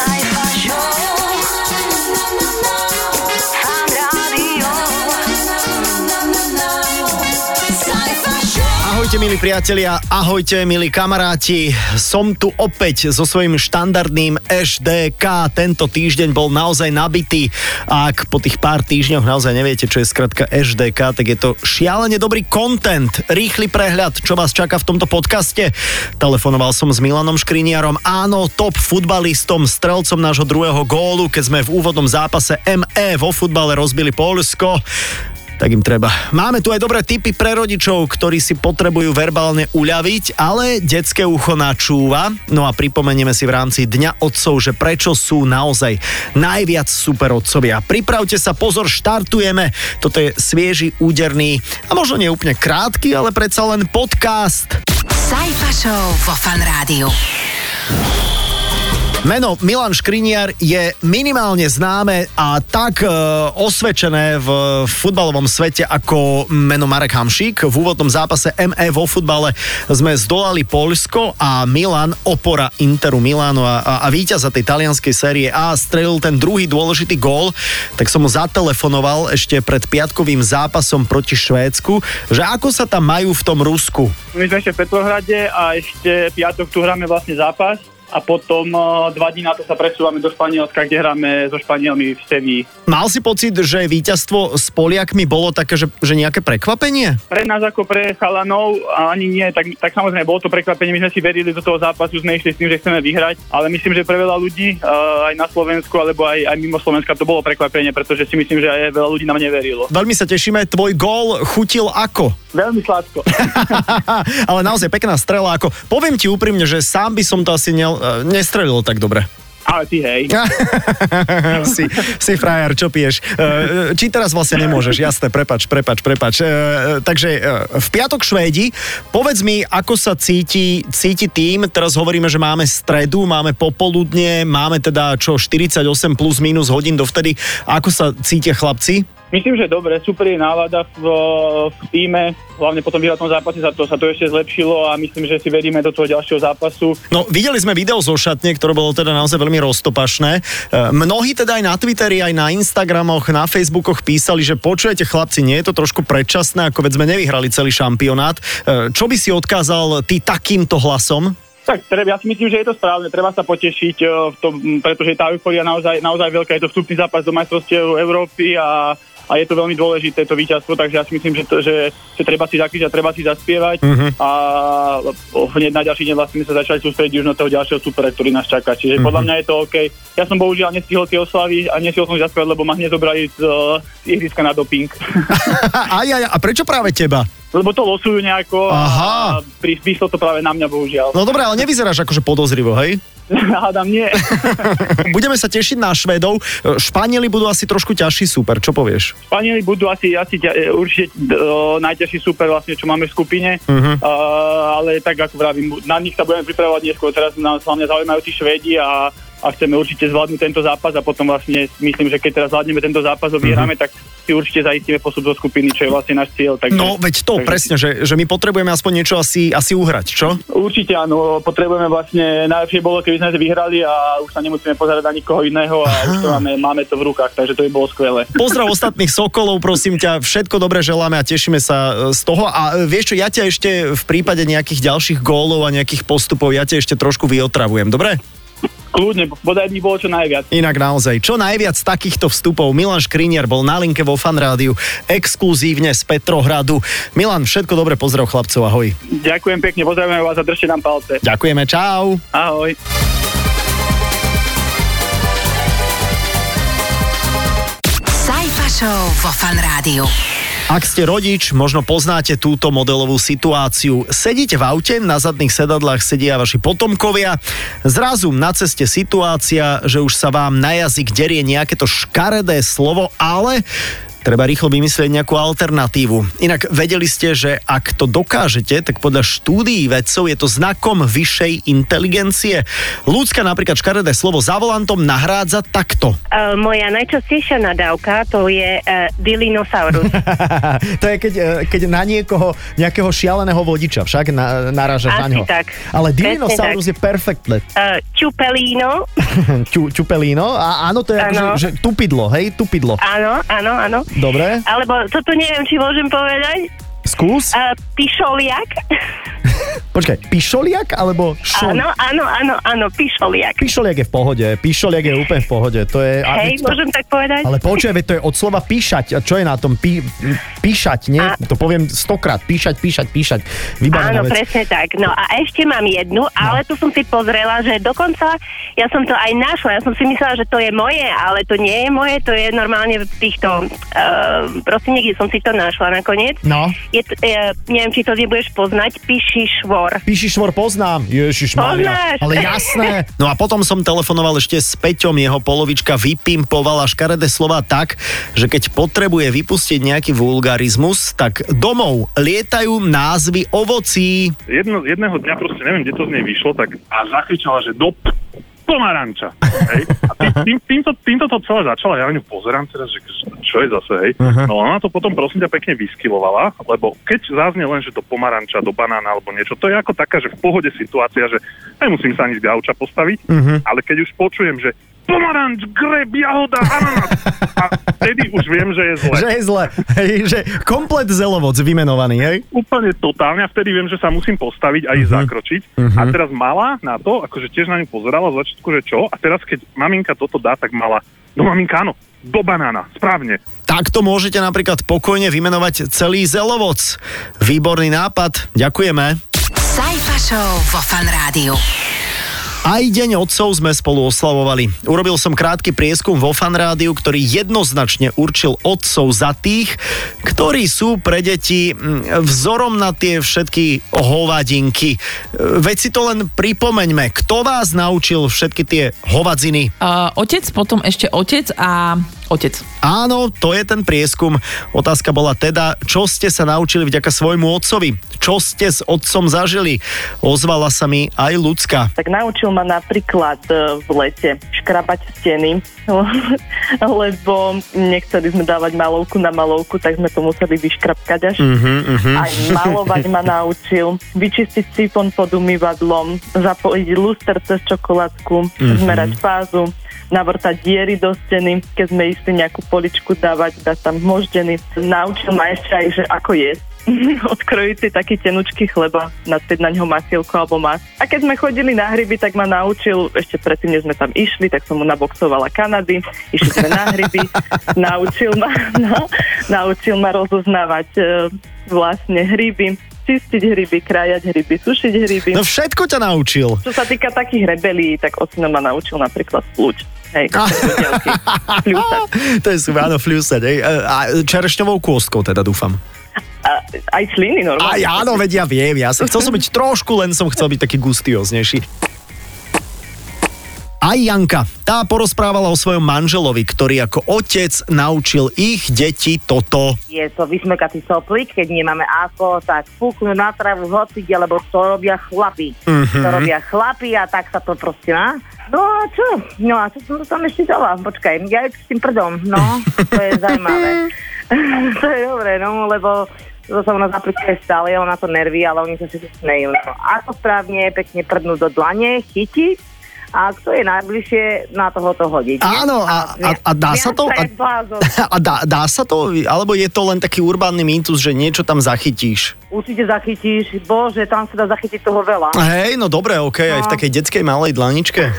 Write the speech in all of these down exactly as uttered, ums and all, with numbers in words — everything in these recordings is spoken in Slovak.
Sajfa šou. Fun Rádio. Sajfa šou. Ahojte, milí priatelia, ahojte, milí kamaráti. Som tu opäť so svojím štandardným eš dé ká. Tento týždeň bol naozaj nabitý. Ak po tých pár týždňoch naozaj neviete, čo je skratka eš dé ká, tak je to šialene dobrý content, rýchly prehľad, čo vás čaká v tomto podcaste. Telefonoval som s Milanom Škriniarom, áno, top futbalistom, strelcom nášho druhého gólu, keď sme v úvodnom zápase em é vo futbale rozbili Poľsko. Tak im treba. Máme tu aj dobré tipy pre rodičov, ktorí si potrebujú verbálne uľaviť, ale detské ucho načúva. No a pripomenieme si v rámci Dňa otcov, že prečo sú naozaj najviac super otcovia. Pripravte sa, pozor, štartujeme. Toto je svieži, úderný a možno nie úplne krátky, ale predsa len podcast. Sajfa šou vo Fun Rádiu. Meno Milan Škriniar je minimálne známe a tak e, osvedčené v futbalovom svete ako meno Marek Hamšík. V úvodnom zápase em é vo futbale sme zdolali Poľsko a Milan, opora Interu Milánu a, a, a víťaza tej talianskej série A, strelil ten druhý dôležitý gól, tak som mu zatelefonoval ešte pred piatkovým zápasom proti Švédsku, že ako sa tam majú v tom Rusku. My sme ešte v Petrohrade a ešte piatok tu hráme vlastne zápas. A potom dva dní na to sa presúvame do Španielska, kde hráme so Španielmi v Sevii. Mal si pocit, že víťazstvo s Poliakmi bolo také, že, že nejaké prekvapenie? Pre nás ako pre chalanov ani nie, tak, tak samozrejme bolo to prekvapenie, my sme si verili do toho zápasu, sme išli s tým, že chceme vyhrať, ale myslím, že pre veľa ľudí aj na Slovensku, alebo aj, aj mimo Slovenska to bolo prekvapenie, pretože si myslím, že aj veľa ľudí nám neverilo. Veľmi sa tešíme, tvoj gól chutil ako? Veľmi sladko. Ale naozaj pekná strela, ako poviem ti úprimne, že sám by som to asi ne nestrelil tak dobre. Ale ty hej. si, si frajer, čo piješ? Či teraz vlastne nemôžeš, jasné, prepač, prepač, prepač. Takže v piatok Švédi, povedz mi, ako sa cíti, cíti tým, teraz hovoríme, že máme stredu, máme popoludne, máme teda čo, štyridsaťosem plus minus hodín dovtedy, ako sa cítia chlapci? Myslím, že dobre, super je nálada v, v tíme, hlavne po tom výhradnom zápase sa to, sa to ešte zlepšilo a myslím, že si veríme do toho ďalšieho zápasu. No, videli sme video zo šatne, ktoré bolo teda naozaj veľmi roztopašné. E, mnohí teda aj na Twitteri, aj na Instagramoch, na Facebookoch písali, že počujete chlapci, nie je to trošku predčasné, ako veď sme nevyhrali celý šampionát. E, čo by si odkázal ty takýmto hlasom? Tak, ja si myslím, že je to správne, treba sa potešiť, v tom, pretože tá euforia naozaj, naozaj veľká, je to vstupný zápas do majstrovstiev Európy a A je to veľmi dôležité, to víťazstvo, takže ja si myslím, že, to, že, že treba si zakričať, treba si zaspievať uh-huh. a hneď na ďalší deň vlastne sa začali sústrediť už na toho ďalšieho supera, ktorý nás čaká. Čiže uh-huh. podľa mňa je to OK. Ja som bohužiaľ nestihol tie oslavy a nestihol som zaspievať, lebo ma hneď zobrali z, z ihriska na doping. aj, aj, a prečo práve teba? Lebo to losujú nejako. Aha. A prispíšlo to práve na mňa, bohužiaľ. No dobré, ale nevyzeráš akože podozrivo, hej? Hádam, nie. Budeme sa tešiť na Švédov. Španieli budú asi trošku ťažší súper, čo povieš? Španieli budú asi, asi ťa, určite uh, najťažší súper, vlastne, čo máme v skupine, uh-huh. uh, ale tak ako vravím, na nich sa budeme pripravovať neskôr. Teraz nás hlavne zaujímajú tí Švédi a a chceme určite zvládnuť tento zápas a potom vlastne myslím, že keď teraz zvládneme tento zápas a vyhráme, mm-hmm. tak si určite zaistíme postup do skupiny, čo je vlastne náš cieľ. Takže, no veď to, takže... presne, že, že my potrebujeme aspoň niečo asi, asi uhrať, čo? Určite áno, potrebujeme vlastne, najlepšie bolo, keby sme vyhrali a už sa nemusíme pozerať na nikoho iného a Aha. už to máme, máme to v rukách, takže to by bolo skvelé. Pozdrav ostatných Sokolov, prosím ťa, všetko dobre želáme a tešíme sa z toho a vieš čo, ja ťa ešte v prípade nejakých ďalších gólov a nejakých postupov, ja ťa ešte trošku vyotravujem, dobre? Kľudne, bodaj by bolo čo najviac. Inak naozaj, čo najviac takýchto vstupov. Milan Škriniar bol na linke vo Fun Rádiu exkluzívne z Petrohradu. Milan, všetko dobre, pozdrav chlapcov, ahoj. Ďakujem pekne, pozdravujeme vás a držte nám palce. Ďakujeme, čau. Ahoj. Sajfa šou vo Fun Rádiu. Ak ste rodič, možno poznáte túto modelovú situáciu. Sedíte v aute, na zadných sedadlách sedia vaši potomkovia. Zrazu na ceste situácia, že už sa vám na jazyk derie nejaké to škaredé slovo, ale Treba rýchlo vymyslieť nejakú alternatívu. Inak vedeli ste, že ak to dokážete, tak podľa štúdií vedcov je to znakom vyššej inteligencie. Ľudská napríklad škaredé slovo za volantom nahrádza takto. Uh, moja najčastejšia nadávka to je uh, Dilinosaurus. To je keď, keď na niekoho, nejakého šialeného vodiča však na, narážaš na ňo. Tak. Ale Dilinosaurus tak je perfektné. Uh, čupelíno. Ču, čupelíno. A áno, to je akože že tupidlo, hej? Tupidlo. Áno, áno, áno. Dobre. Alebo toto neviem, či môžem povedať. Skús. Uh, pišoliak. Počkaj, pišoliak alebo šol... Áno, áno, áno, áno, pišoliak. Pišoliak je v pohode, pišoliak je úplne v pohode. To je... Hej, môžem tak povedať? Ale počuj, veď to je od slova píšať. A čo je na tom? Pí, píšať, nie? A... To poviem stokrát. Píšať, píšať, píšať. Vybavená áno, vec. Presne tak. No a ešte mám jednu, ale no. Tu som si pozrela, že dokonca ja som to aj našla. Ja som si myslela, že to je moje, ale to nie je moje. To je normálne v týchto... Uh, proste niekde som si to našla nakoniec. No. Je, uh, neviem, či to nebudeš poznať. Píšišvo. Píšišvor poznám. Ježišmaria. Ale jasné. No a potom som telefonoval ešte s Peťom, jeho polovička vypimpovala škaredé slova tak, že keď potrebuje vypustiť nejaký vulgarizmus, tak domov lietajú názvy ovocí. Jedno, jedného dňa proste neviem, kde to z nej vyšlo, tak a zakričala, že do p- pomaranča. Hej. A tým, týmto, týmto to celé začalo. Ja na ňu pozerám teraz, že čo je zase, hej. Uh-huh. No ona to potom, prosím ťa, pekne vyskylovala, lebo keď záznie len, že do pomaranča, do banána alebo niečo, to je ako taká, že v pohode situácia, že nemusím sa ani z gauča postaviť, uh-huh. ale keď už počujem, že pomaranč, greb, jahoda, ananás. A vtedy už viem, že je zle. Že je zle. Hej, že komplet zelovoc vymenovaný, hej? Úplne totálne. A vtedy viem, že sa musím postaviť a ísť uh-huh. zakročiť. Uh-huh. A teraz mala na to, akože tiež na ňu pozerala v začiatku, že čo? A teraz, keď maminka toto dá, tak mala, no maminka, áno, do banána, správne. Takto môžete napríklad pokojne vymenovať celý zelovoc. Výborný nápad. Ďakujeme. Sajfa šou vo Fun Rádiu. Aj deň otcov sme spolu oslavovali. Urobil som krátky prieskum vo Fun Rádiu, ktorý jednoznačne určil otcov za tých, ktorí sú pre deti vzorom na tie všetky hovadinky. Veď si to len pripomeňme. Kto vás naučil všetky tie hovadziny? Uh, otec, potom ešte otec a... Otec. Áno, to je ten prieskum. Otázka bola teda, čo ste sa naučili vďaka svojmu otcovi? Čo ste s otcom zažili? Ozvala sa mi aj Lucka. Tak naučil ma napríklad v lete škrabať steny, lebo nechceli sme dávať malovku na malovku, tak sme to museli vyškrabkať až. Uh-huh, uh-huh. Aj malovať ma naučil, vyčistiť sifón pod umývadlom, zapojiť luster cez čokoládku, uh-huh. zmerať fázu, navrtať diery do steny, keď sme išli nejakú poličku dávať, dať tam hmoždeny. Naučil ma ešte aj, že ako jesť. Odkrojiť si taký tenučký chleba, nadpäť na ňo masielko alebo mas. A keď sme chodili na hryby, tak ma naučil, ešte predtým, než sme tam išli, tak som mu naboxovala Kanady, išli sme na hryby, naučil ma, no, naučil ma rozoznávať e, vlastne hryby, čistiť hryby, krájať hryby, sušiť hryby. No všetko ťa naučil. Čo sa týka takých rebelí, tak otcino ma naučil napríklad pľuť. Hej, ah. Fľúsať. To je super, áno, fľúsať. Hej. A čerešňovou kôstkou teda, dúfam. A, aj sliny normálne. Aj áno, veď ja viem, ja som chcel som byť trošku, len som chcel byť taký gustióznejší. Aj Janka, tá porozprávala o svojom manželovi, ktorý ako otec naučil ich deti toto. Je to vysmekatý soplík, keď nemáme ako, tak fúknú na travu hociť, lebo to robia chlapi. Mm-hmm. To robia chlapi a tak sa to proste má. No a čo? No a čo som to tam ešte dala? Počkaj, ja s tým prdom, no, to je zaujímavé. To je dobré, no, lebo to sa u nás napríklad stále, ona to nerví, ale oni sa všetci smejú. No, ako správne, pekne prdnú do dlane, chytiť, a kto je najbližšie, na toho to hodiť. Áno, a, a, a dá sa to? A, a dá, dá sa to? Alebo je to len taký urbánny mýtus, že niečo tam zachytíš? Určite zachytíš. Bože, tam sa dá zachytiť toho veľa. Hej, no dobre, okej, okay, aj v takej detskej malej dlaničke.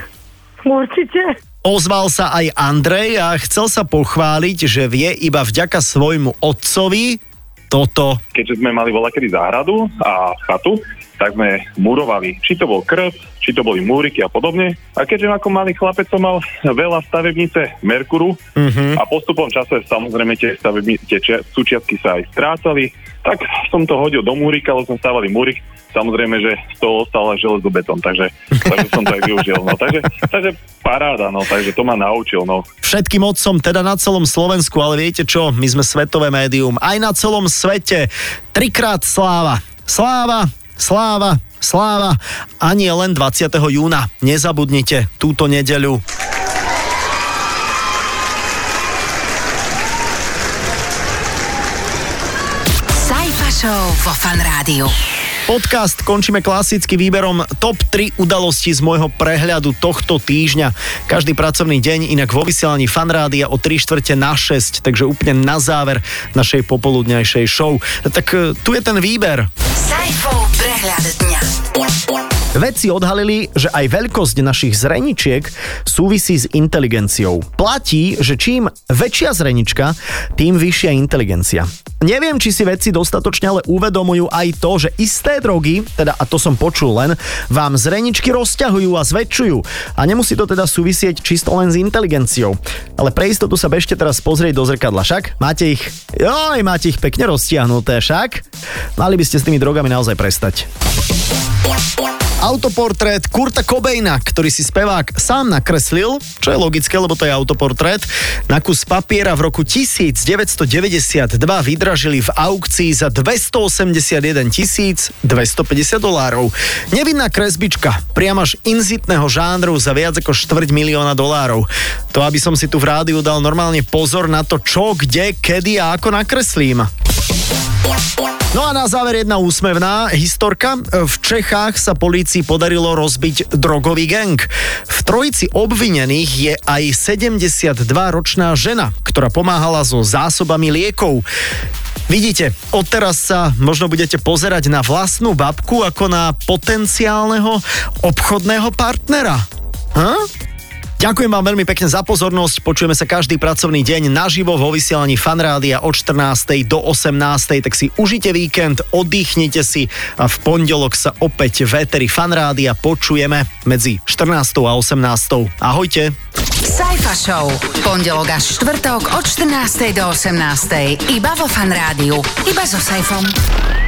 Určite. Ozval sa aj Andrej a chcel sa pochváliť, že vie iba vďaka svojmu otcovi toto. Keďže sme mali voľakedy záhradu a chatu, tak sme murovali. Či to bol krb, či to boli múriky a podobne. A keďže ako malý chlapec som mal veľa stavebnice Merkuru mm-hmm. a postupom času samozrejme tie stavebnice, tie súčiatky sa aj strácali, tak som to hodil do múrika, lebo som stávali múrik. Samozrejme, že z toho ostala železobetón, takže, takže som to aj využil. No. Takže, takže paráda, no, takže to ma naučil. No. Všetkým otcom, teda na celom Slovensku, ale viete čo, my sme svetové médium, aj na celom svete. Trikrát sláva. Sláva, sláva, sláva a nie len dvadsiateho júna. Nezabudnite túto nedeľu. Sajfa šou vo Fun Rádiu. Podcast končíme klasicky výberom top tri udalostí z môjho prehľadu tohto týždňa. Každý pracovný deň inak vo vysielaní Fun Rádia o tri štvrte na šesť, takže úplne na záver našej popoludňajšej show. Tak tu je ten výber. Sajfov prehľad dňa. Vedci odhalili, že aj veľkosť našich zreničiek súvisí s inteligenciou. Platí, že čím väčšia zrenička, tým vyššia inteligencia. Neviem, či si vedci dostatočne ale uvedomujú aj to, že isté drogy, teda a to som počul len, vám zreničky rozťahujú a zväčšujú. A nemusí to teda súvisieť čisto len s inteligenciou. Ale pre istotu sa bežte teraz pozrieť do zrkadla, však? Máte ich, joj, máte ich pekne roztiahnuté, však? Mali by ste s tými drogami naozaj prestať. Autoportrét Kurta Cobaina, ktorý si spevák sám nakreslil, čo je logické, lebo to je autoportrét, na kus papiera v roku devätnásťstodeväťdesiatdva vydražili v aukcii za dvestoosemdesiatjeden tisíc dvestopäťdesiat dolárov. Nevinná kresbička, priam až inzitného žánru za viac ako štvrť milióna dolárov. To, aby som si tu v rádiu dal normálne pozor na to, čo, kde, kedy a ako nakreslím. No a na záver jedna úsmevná historka. V Čechách sa polícii podarilo rozbiť drogový gang. V trojici obvinených je aj sedemdesiatdvaročná žena, ktorá pomáhala so zásobami liekov. Vidíte, odteraz sa možno budete pozerať na vlastnú babku ako na potenciálneho obchodného partnera. Hm? Ďakujem vám veľmi pekne za pozornosť. Počujeme sa každý pracovný deň naživo vo vysielaní Fun Rádia od štrnástej do osemnástej. Tak si užite víkend, oddychnite si a v pondelok sa opäť v éteri Fun Rádia počujeme medzi štrnástou a osemnástou. Ahojte. Sajfa show. Pondelok až štvrtok od štrnástej do osemnástej. Iba vo Fun Rádiu. Iba so Sajfom.